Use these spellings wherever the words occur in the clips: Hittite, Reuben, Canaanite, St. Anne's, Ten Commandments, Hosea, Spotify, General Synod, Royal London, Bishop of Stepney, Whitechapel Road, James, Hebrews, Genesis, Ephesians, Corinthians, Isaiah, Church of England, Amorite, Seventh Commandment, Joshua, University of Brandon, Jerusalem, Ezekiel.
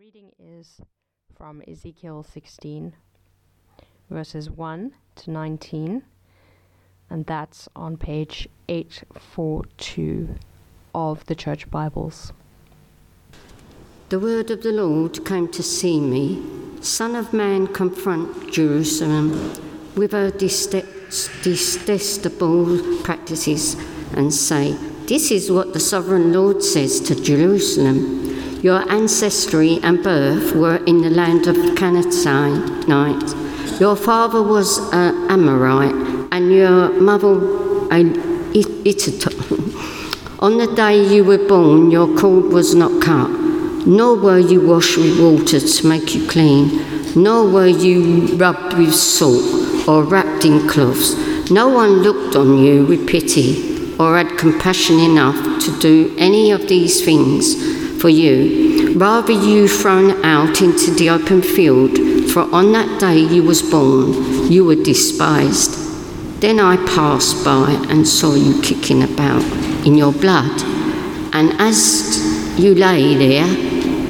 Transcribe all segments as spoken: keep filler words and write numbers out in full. reading is from Ezekiel sixteen, verses one to nineteen, and that's on page eight forty-two of the Church Bibles. The word of the Lord came to see me, Son of man, confront Jerusalem with her detestable practices and say, this is what the sovereign Lord says to Jerusalem. Your ancestry and birth were in the land of Canaanite. Your father was an Amorite, and your mother an Hittite. On the day you were born, your cord was not cut, nor were you washed with water to make you clean, nor were you rubbed with salt or wrapped in cloths. No one looked on you with pity or had compassion enough to do any of these things for you. Rather, you thrown out into the open field, for on that day you was born, you were despised. Then I passed by and saw you kicking about in your blood. And as you lay there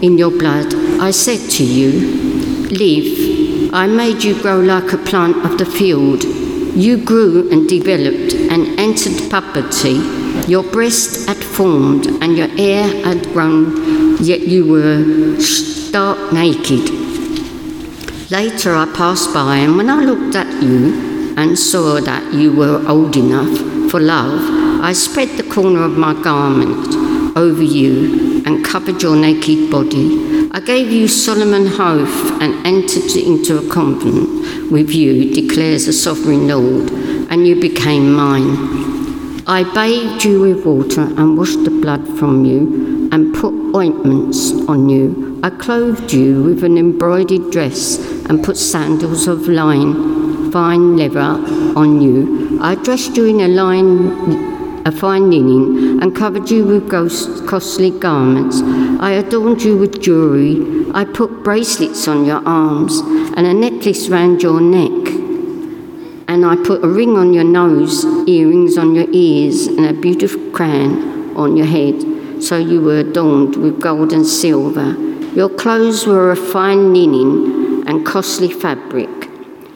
in your blood, I said to you, live. I made you grow like a plant of the field. You grew and developed and entered puberty. Your breast had formed and your hair had grown, yet you were stark naked. Later I passed by, and when I looked at you and saw that you were old enough for love, I spread the corner of my garment over you and covered your naked body. I gave you solemn an oath and entered into a covenant with you, declares the sovereign Lord, and you became mine. I bathed you with water and washed the blood from you and put ointments on you. I clothed you with an embroidered dress and put sandals of line, fine leather on you. I dressed you in a line a fine linen, and covered you with costly garments. I adorned you with jewelry. I put bracelets on your arms, and a necklace round your neck. And I put a ring on your nose, earrings on your ears, and a beautiful crown on your head. So you were adorned with gold and silver. Your clothes were of fine linen and costly fabric,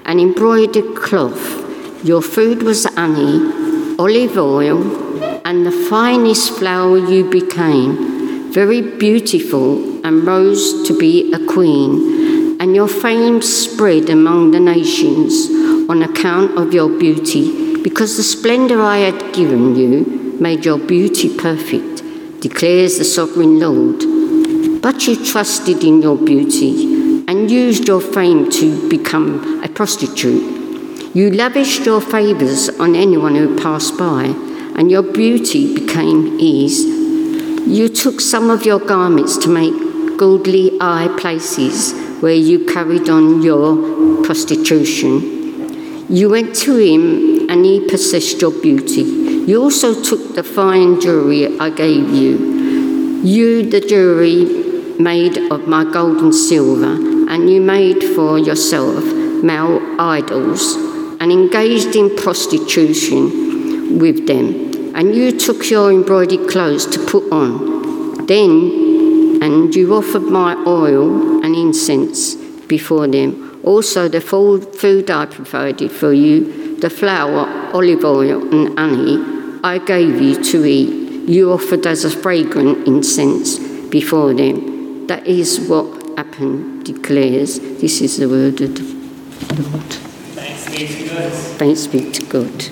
and embroidered cloth. Your food was honey, olive oil, and the finest flower you became, very beautiful, and rose to be a queen. And your fame spread among the nations on account of your beauty, because the splendour I had given you made your beauty perfect, declares the sovereign Lord. But you trusted in your beauty and used your fame to become a prostitute. You lavished your favours on anyone who passed by, and your beauty became ease. You took some of your garments to make goodly high places where you carried on your prostitution. You went to him, and he possessed your beauty. You also took the fine jewellery I gave you, you the jewellery made of my gold and silver, and you made for yourself male idols, and engaged in prostitution with them. And you took your embroidered clothes to put on. Then, and you offered my oil and incense before them. Also the food I provided for you, the flour, olive oil, and honey, I gave you to eat. You offered as a fragrant incense before them. That is what happened, declares. This is the word of the Lord. Thanks be to God.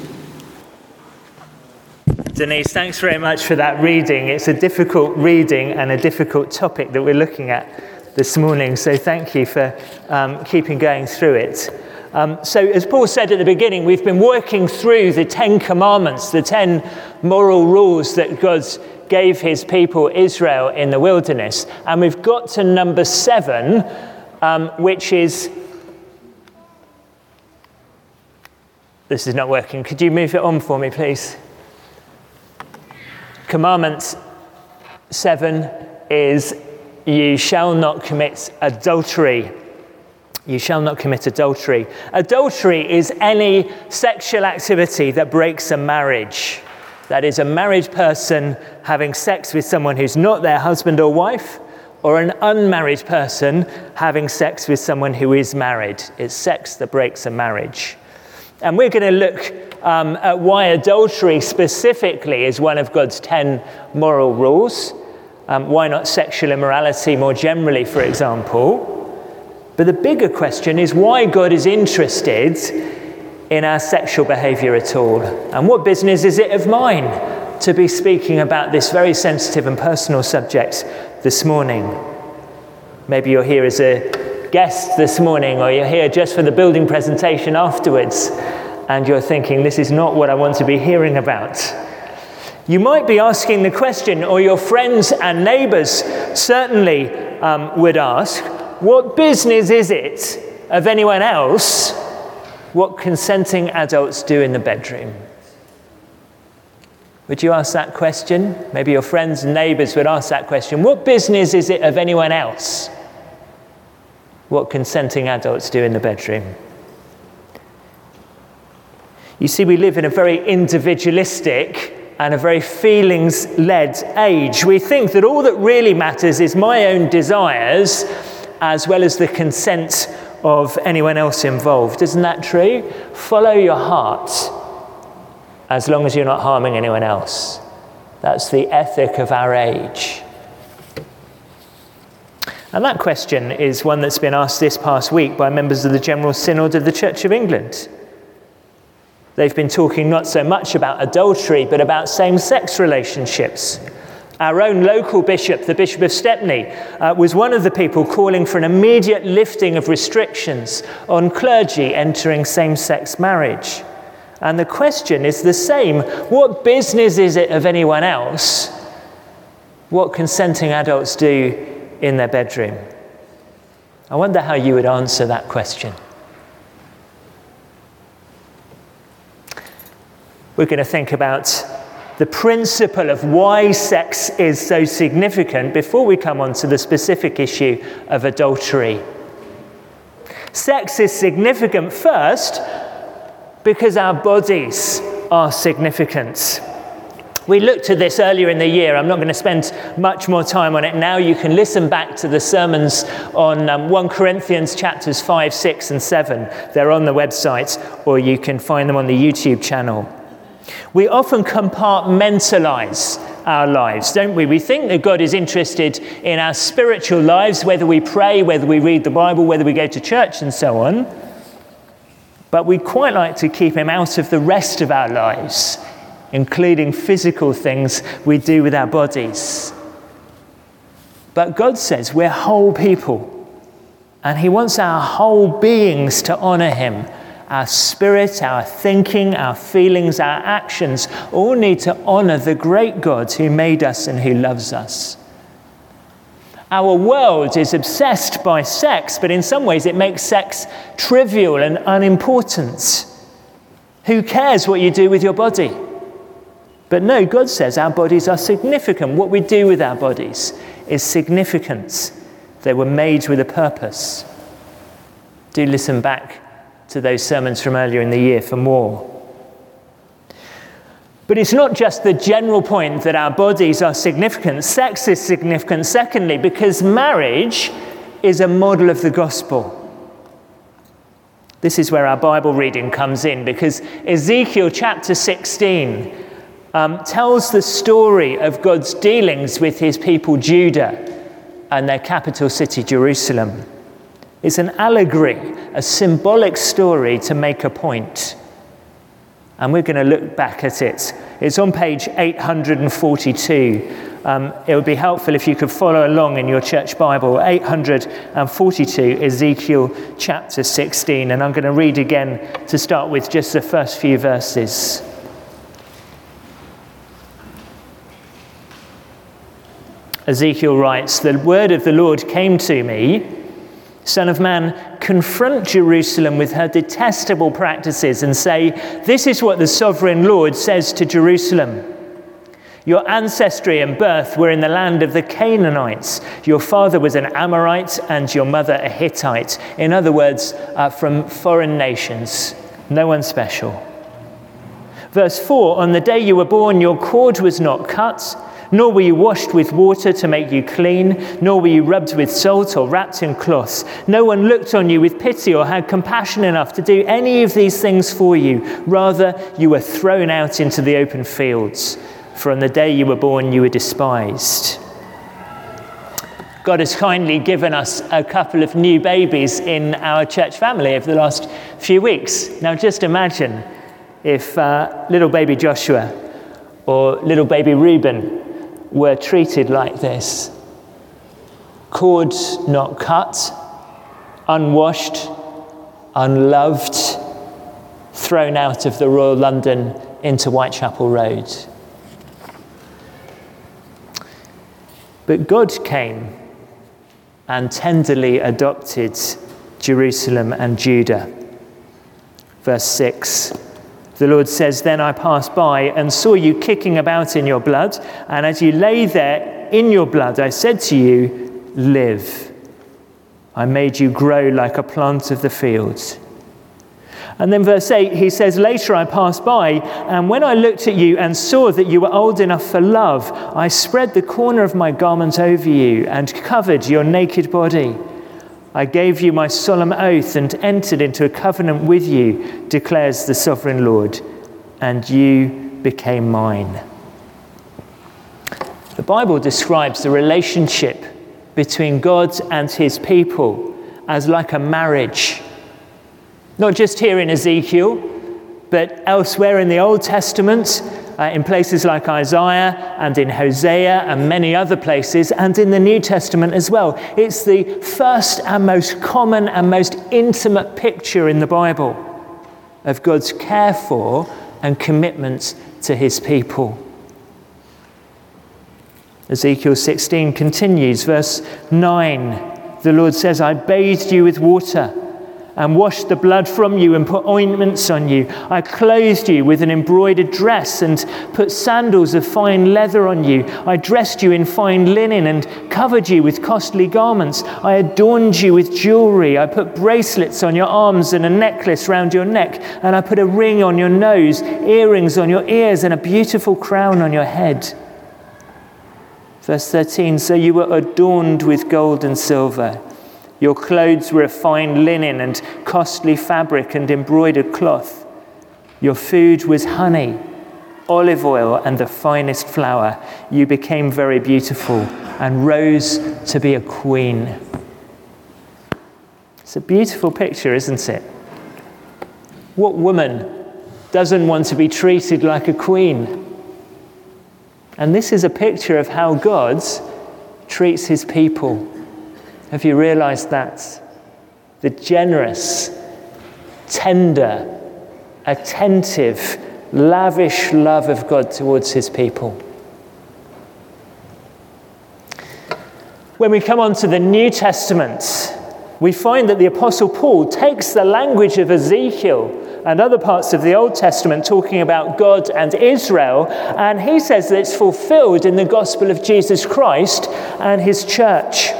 Denise, thanks very much for that reading. It's a difficult reading and a difficult topic that we're looking at this morning, so thank you for um, keeping going through it. Um, so, as Paul said at the beginning, we've been working through the Ten Commandments, the ten moral rules that God gave his people Israel in the wilderness, and we've got to number seven, um, which is... This is not working. Could you move it on for me, please? Commandment seven is, you shall not commit adultery. You shall not commit adultery. Adultery is any sexual activity that breaks a marriage. That is a married person having sex with someone who's not their husband or wife, or an unmarried person having sex with someone who is married. It's sex that breaks a marriage. And we're going to look um, at why adultery specifically is one of God's ten moral rules. Um, why not sexual immorality more generally, for example? But the bigger question is why God is interested in our sexual behaviour at all. And what business is it of mine to be speaking about this very sensitive and personal subject this morning? Maybe you're here as a guest this morning, or you're here just for the building presentation afterwards, and you're thinking, this is not what I want to be hearing about. You might be asking the question, or your friends and neighbours certainly um, would ask, what business is it of anyone else what consenting adults do in the bedroom? Would you ask that question? Maybe your friends and neighbours would ask that question. What business is it of anyone else what consenting adults do in the bedroom? You see, we live in a very individualistic and a very feelings-led age. We think that all that really matters is my own desires as well as the consent of anyone else involved. Isn't that true? Follow your heart, as long as you're not harming anyone else. That's the ethic of our age. And that question is one that's been asked this past week by members of the General Synod of the Church of England. They've been talking not so much about adultery, but about same-sex relationships. Our own local bishop, the Bishop of Stepney, uh, was one of the people calling for an immediate lifting of restrictions on clergy entering same-sex marriage. And the question is the same. What business is it of anyone else what consenting adults do in their bedroom? I wonder how you would answer that question. We're going to think about the principle of why sex is so significant before we come on to the specific issue of adultery. Sex is significant first because our bodies are significant. We looked at this earlier in the year. I'm not going to spend much more time on it now. You can listen back to the sermons on um, First Corinthians chapters five, six and seven. They're on the website, or you can find them on the YouTube channel. We often compartmentalise our lives, don't we? We think that God is interested in our spiritual lives, whether we pray, whether we read the Bible, whether we go to church and so on. But we quite like to keep him out of the rest of our lives, including physical things we do with our bodies. But God says we're whole people, and he wants our whole beings to honour him. Our spirit, our thinking, our feelings, our actions all need to honour the great God who made us and who loves us. Our world is obsessed by sex, but in some ways it makes sex trivial and unimportant. Who cares what you do with your body? But no, God says our bodies are significant. What we do with our bodies is significant. They were made with a purpose. Do listen back to those sermons from earlier in the year for more. But it's not just the general point that our bodies are significant. Sex is significant, secondly, because marriage is a model of the gospel. This is where our Bible reading comes in, because Ezekiel chapter sixteen um, tells the story of God's dealings with his people Judah and their capital city Jerusalem. It's an allegory, a symbolic story to make a point. And we're going to look back at it. It's on page eight hundred forty-two. Um, it would be helpful if you could follow along in your church Bible. eight hundred forty-two, Ezekiel chapter sixteen. And I'm going to read again to start with just the first few verses. Ezekiel writes, "The word of the Lord came to me, Son of man, confront Jerusalem with her detestable practices and say, this is what the sovereign Lord says to Jerusalem. Your ancestry and birth were in the land of the Canaanites. Your father was an Amorite and your mother a Hittite." In other words, uh, from foreign nations. No one special. Verse four, "On the day you were born, your cord was not cut, Nor were you washed with water to make you clean, nor were you rubbed with salt or wrapped in cloths. No one looked on you with pity or had compassion enough to do any of these things for you. Rather, you were thrown out into the open fields. For on the day you were born, you were despised." God has kindly given us a couple of new babies in our church family over the last few weeks. Now just imagine if uh, little baby Joshua or little baby Reuben were treated like this. Cords not cut, unwashed, unloved, thrown out of the Royal London into Whitechapel Road. But God came and tenderly adopted Jerusalem and Judah. Verse six, the Lord says, "Then I passed by and saw you kicking about in your blood, and as you lay there in your blood, I said to you, live. I made you grow like a plant of the field." And then verse eight, he says, "Later I passed by, and when I looked at you and saw that you were old enough for love, I spread the corner of my garment over you and covered your naked body. I gave you my solemn oath and entered into a covenant with you, declares the sovereign Lord, and you became mine." The Bible describes the relationship between God and his people as like a marriage. Not just here in Ezekiel, but elsewhere in the Old Testament, uh, in places like Isaiah and in Hosea and many other places, and in the New Testament as well. It's the first and most common and most intimate picture in the Bible of God's care for and commitment to his people. Ezekiel sixteen continues, verse nine. The Lord says, "I bathed you with water and washed the blood from you and put ointments on you. I clothed you with an embroidered dress and put sandals of fine leather on you. I dressed you in fine linen and covered you with costly garments. I adorned you with jewelry. I put bracelets on your arms and a necklace round your neck. And I put a ring on your nose, earrings on your ears, and a beautiful crown on your head." Verse thirteen, "So you were adorned with gold and silver. Your clothes were of fine linen and costly fabric and embroidered cloth. Your food was honey, olive oil, and the finest flour. You became very beautiful and rose to be a queen." It's a beautiful picture, isn't it? What woman doesn't want to be treated like a queen? And this is a picture of how God treats his people. Have you realised that? The generous, tender, attentive, lavish love of God towards his people. When we come on to the New Testament, we find that the Apostle Paul takes the language of Ezekiel and other parts of the Old Testament talking about God and Israel, and he says that it's fulfilled in the gospel of Jesus Christ and his church.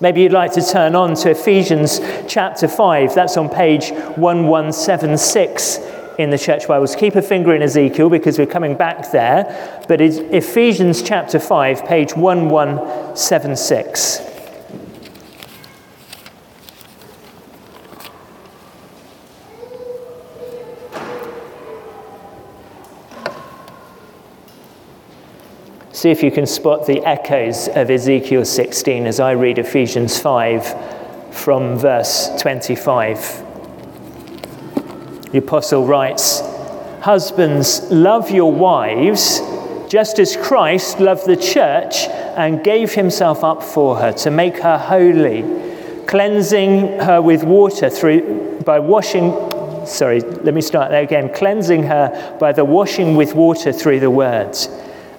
Maybe you'd like to turn on to Ephesians chapter five. That's on page eleven seventy-six in the Church Bibles. Keep a finger in Ezekiel because we're coming back there. But it's Ephesians chapter five, page eleven seventy-six. See if you can spot the echoes of Ezekiel sixteen as I read Ephesians five from verse twenty-five. The apostle writes, "Husbands, love your wives, just as Christ loved the church and gave himself up for her to make her holy, cleansing her with water through by washing, sorry, let me start there again, cleansing her by the washing with water through the words,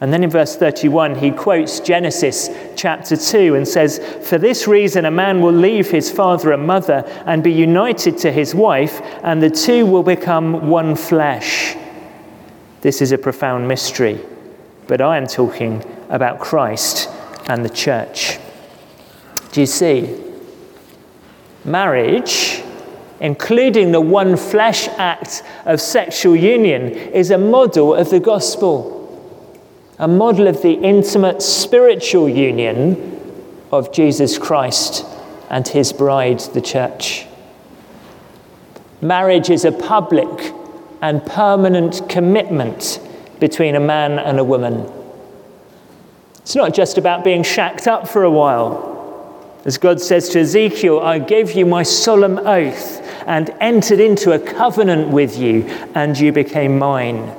And then in verse thirty-one, he quotes Genesis chapter two and says, "For this reason a man will leave his father and mother and be united to his wife, and the two will become one flesh." This is a profound mystery, but I am talking about Christ and the church. Do you see? Marriage, including the one flesh act of sexual union, is a model of the gospel. A model of the intimate spiritual union of Jesus Christ and his bride, the church. Marriage is a public and permanent commitment between a man and a woman. It's not just about being shacked up for a while. As God says to Ezekiel, "I gave you my solemn oath and entered into a covenant with you, and you became mine."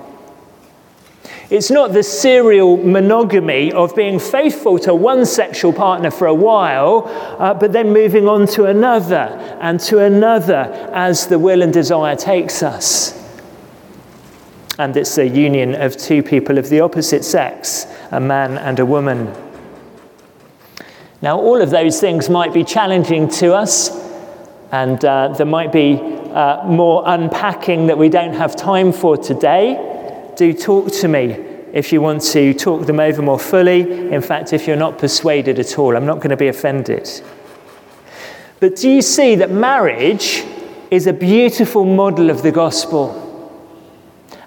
It's not the serial monogamy of being faithful to one sexual partner for a while, uh, but then moving on to another and to another as the will and desire takes us. And it's a union of two people of the opposite sex, a man and a woman. Now, all of those things might be challenging to us, and uh, there might be uh, more unpacking that we don't have time for today. Do talk to me if you want to talk them over more fully. In fact, if you're not persuaded at all, I'm not going to be offended. But do you see that marriage is a beautiful model of the gospel?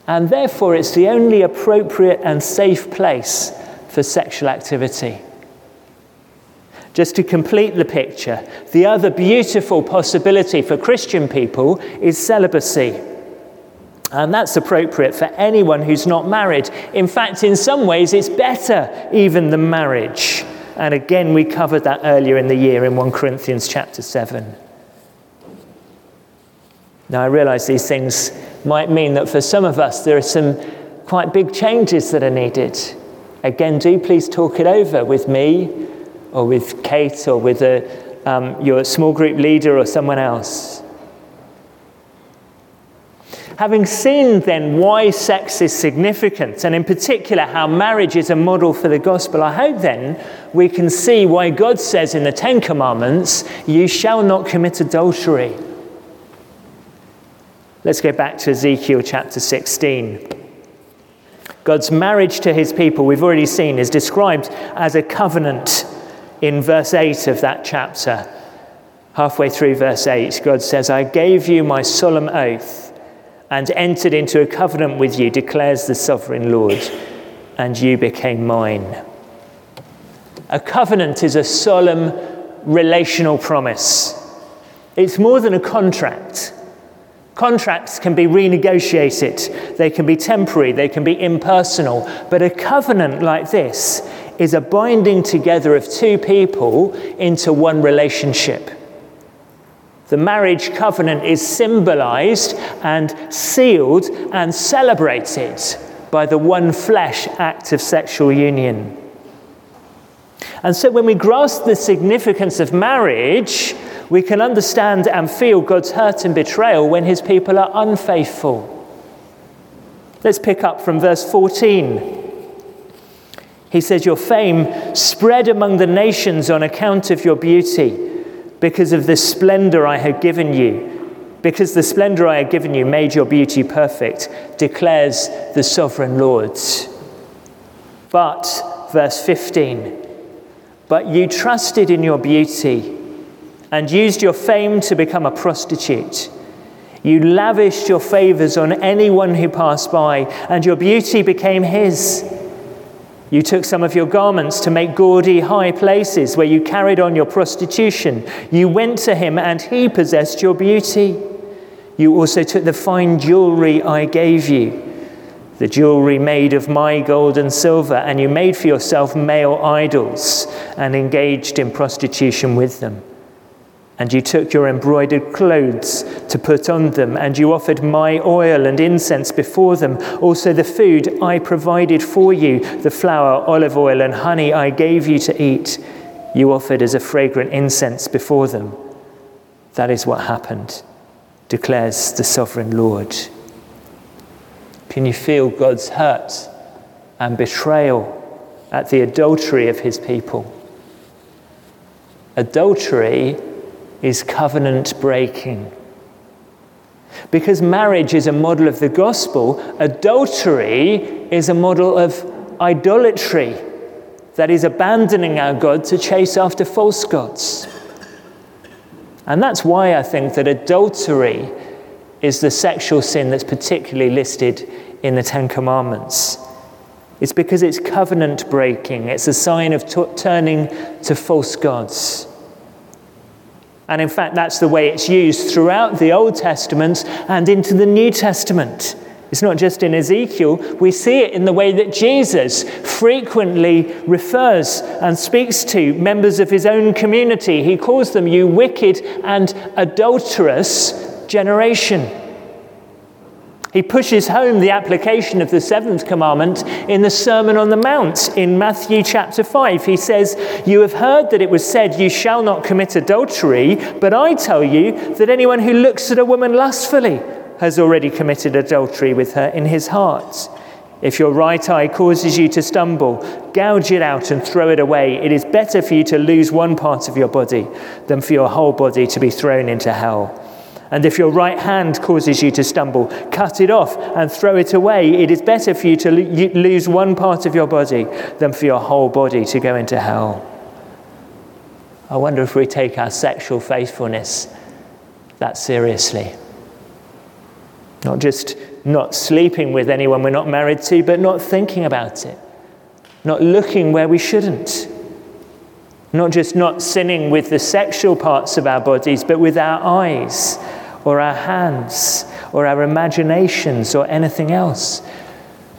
And therefore, it's the only appropriate and safe place for sexual activity. Just to complete the picture, the other beautiful possibility for Christian people is celibacy. And that's appropriate for anyone who's not married. In fact, in some ways, it's better even than marriage. And again, we covered that earlier in the year in First Corinthians chapter seven. Now, I realise these things might mean that for some of us, there are some quite big changes that are needed. Again, do please talk it over with me or with Kate or with a, um, your small group leader or someone else. Having seen then why sex is significant, and in particular how marriage is a model for the gospel, I hope then we can see why God says in the Ten Commandments, "You shall not commit adultery." Let's go back to Ezekiel chapter sixteen. God's marriage to his people, we've already seen, is described as a covenant in verse eight of that chapter. Halfway through verse eight, God says, "I gave you my solemn oath and entered into a covenant with you, declares the sovereign Lord, and you became mine." A covenant is a solemn relational promise. It's more than a contract. Contracts can be renegotiated. They can be temporary. They can be impersonal. But a covenant like this is a binding together of two people into one relationship. The marriage covenant is symbolised and sealed and celebrated by the one flesh act of sexual union. And so when we grasp the significance of marriage, we can understand and feel God's hurt and betrayal when his people are unfaithful. Let's pick up from verse fourteen. He says, "Your fame spread among the nations on account of your beauty, because of the splendor I had given you, because the splendor I had given you made your beauty perfect, declares the sovereign Lord." But, verse fifteen, "But you trusted in your beauty and used your fame to become a prostitute. You lavished your favors on anyone who passed by, and your beauty became his. You took some of your garments to make gaudy high places where you carried on your prostitution. You went to him and he possessed your beauty. You also took the fine jewelry I gave you, the jewelry made of my gold and silver, and you made for yourself male idols and engaged in prostitution with them. And you took your embroidered clothes to put on them, and you offered my oil and incense before them. Also the food I provided for you, the flour, olive oil, and honey I gave you to eat, you offered as a fragrant incense before them. That is what happened, declares the sovereign Lord." Can you feel God's hurt and betrayal at the adultery of his people. Adultery is covenant breaking. Because marriage is a model of the gospel, adultery is a model of idolatry, that is abandoning our God to chase after false gods. And that's why I think that adultery is the sexual sin that's particularly listed in the Ten Commandments. It's because it's covenant breaking. It's a sign of t- turning to false gods. And in fact, that's the way it's used throughout the Old Testament and into the New Testament. It's not just in Ezekiel. We see it in the way that Jesus frequently refers and speaks to members of his own community. He calls them, "You wicked and adulterous generation." He pushes home the application of the seventh commandment in the Sermon on the Mount in Matthew chapter five. He says, "You have heard that it was said, you shall not commit adultery, but I tell you that anyone who looks at a woman lustfully has already committed adultery with her in his heart. If your right eye causes you to stumble, gouge it out and throw it away. It is better for you to lose one part of your body than for your whole body to be thrown into hell. And if your right hand causes you to stumble, cut it off and throw it away. It is better for you to lo- lose one part of your body than for your whole body to go into hell." I wonder if we take our sexual faithfulness that seriously. Not just not sleeping with anyone we're not married to, but not thinking about it. Not looking where we shouldn't. Not just not sinning with the sexual parts of our bodies, but with our eyes, or our hands, or our imaginations, or anything else.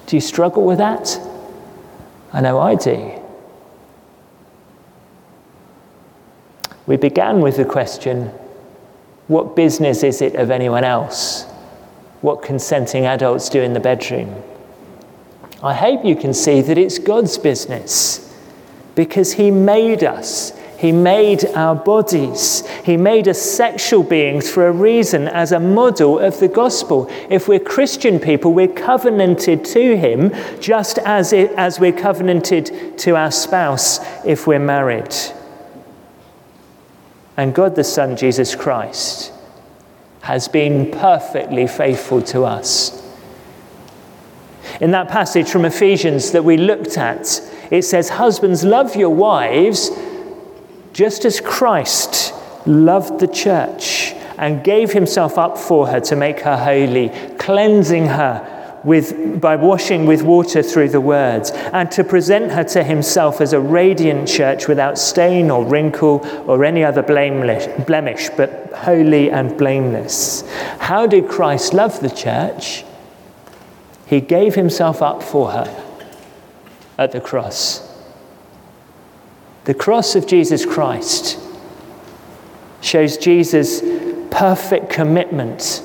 Do you struggle with that? I know I do. We began with the question, what business is it of anyone else what consenting adults do in the bedroom? I hope you can see that it's God's business, because he made us. He made our bodies. He made us sexual beings for a reason, as a model of the gospel. If we're Christian people, we're covenanted to him, just as it, as we're covenanted to our spouse if we're married. And God the Son, Jesus Christ, has been perfectly faithful to us. In that passage from Ephesians that we looked at, it says, "Husbands, love your wives, just as Christ loved the church and gave himself up for her to make her holy, cleansing her with by washing with water through the word, and to present her to himself as a radiant church without stain or wrinkle or any other blemish, but holy and blameless." How did Christ love the church? He gave himself up for her at the cross. The cross of Jesus Christ shows Jesus' perfect commitment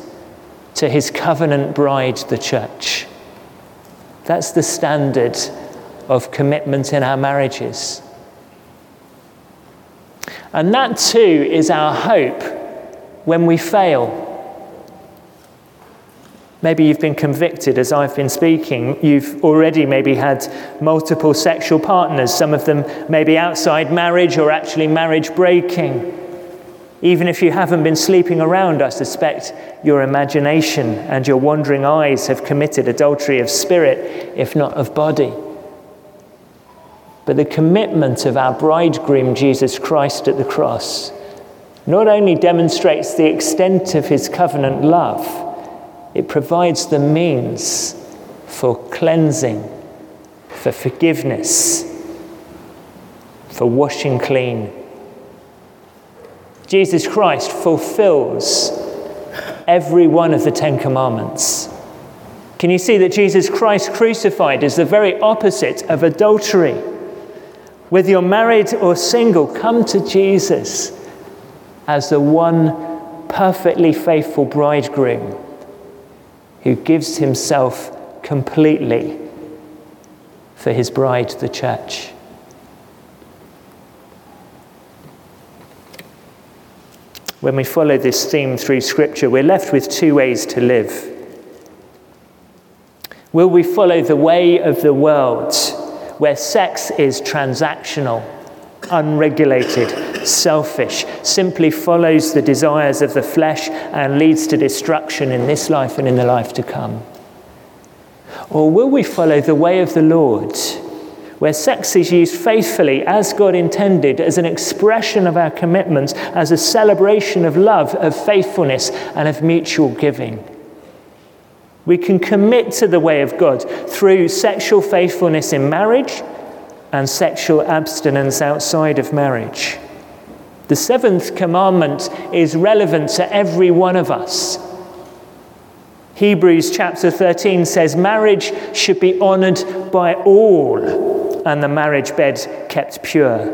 to his covenant bride, the church. That's the standard of commitment in our marriages. And that too is our hope when we fail. Maybe you've been convicted as I've been speaking. You've already maybe had multiple sexual partners, some of them maybe outside marriage or actually marriage breaking. Even if you haven't been sleeping around, I suspect your imagination and your wandering eyes have committed adultery of spirit, if not of body. But the commitment of our bridegroom, Jesus Christ, at the cross not only demonstrates the extent of his covenant love, it provides the means for cleansing, for forgiveness, for washing clean. Jesus Christ fulfills every one of the Ten Commandments. Can you see that Jesus Christ crucified is the very opposite of adultery? Whether you're married or single, come to Jesus as the one perfectly faithful bridegroom who gives himself completely for his bride, the church. When we follow this theme through Scripture, we're left with two ways to live. Will we follow the way of the world, where sex is transactional, unregulated, selfish, simply follows the desires of the flesh and leads to destruction in this life and in the life to come? Or will we follow the way of the Lord, where sex is used faithfully as God intended, as an expression of our commitments, as a celebration of love, of faithfulness, and of mutual giving? We can commit to the way of God through sexual faithfulness in marriage and sexual abstinence outside of marriage. The seventh commandment is relevant to every one of us. Hebrews chapter thirteen says marriage should be honoured by all and the marriage bed kept pure,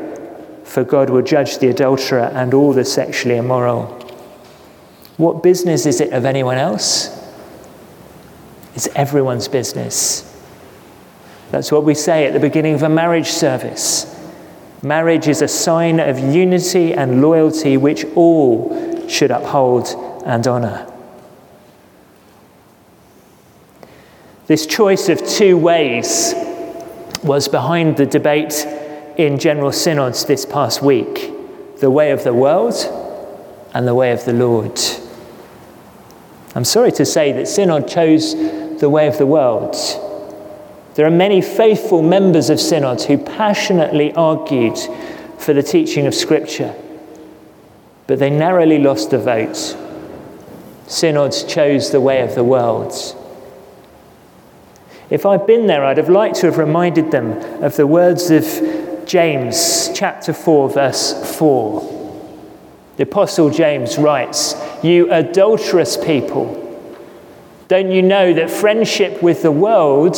for God will judge the adulterer and all the sexually immoral. What business is it of anyone else? It's everyone's business. That's what we say at the beginning of a marriage service. Marriage is a sign of unity and loyalty which all should uphold and honour. This choice of two ways was behind the debate in General Synods this past week: the way of the world and the way of the Lord. I'm sorry to say that Synod chose the way of the world. There are many faithful members of Synod who passionately argued for the teaching of Scripture, but they narrowly lost the vote. Synods chose the way of the world. If I'd been there, I'd have liked to have reminded them of the words of James chapter four, verse four. The Apostle James writes, "You adulterous people, don't you know that friendship with the world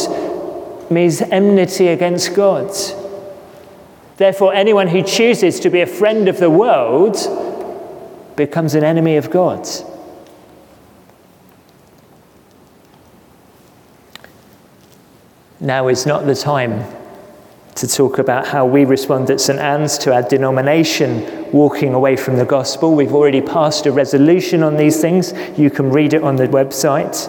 means enmity against God? Therefore, anyone who chooses to be a friend of the world becomes an enemy of God." Now is not the time to talk about how we respond at Saint Anne's to our denomination walking away from the gospel. We've already passed a resolution on these things. You can read it on the website.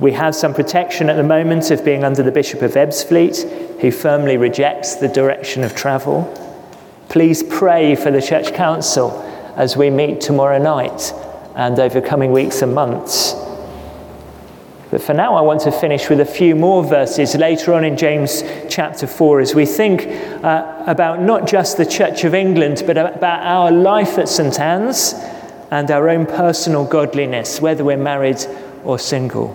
We have some protection at the moment of being under the Bishop of Ebbsfleet, who firmly rejects the direction of travel. Please pray for the Church Council as we meet tomorrow night and over coming weeks and months. But for now, I want to finish with a few more verses later on in James chapter four, as we think uh, about not just the Church of England, but about our life at Saint Anne's and our own personal godliness, whether we're married or single.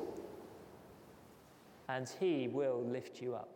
and he will lift you up."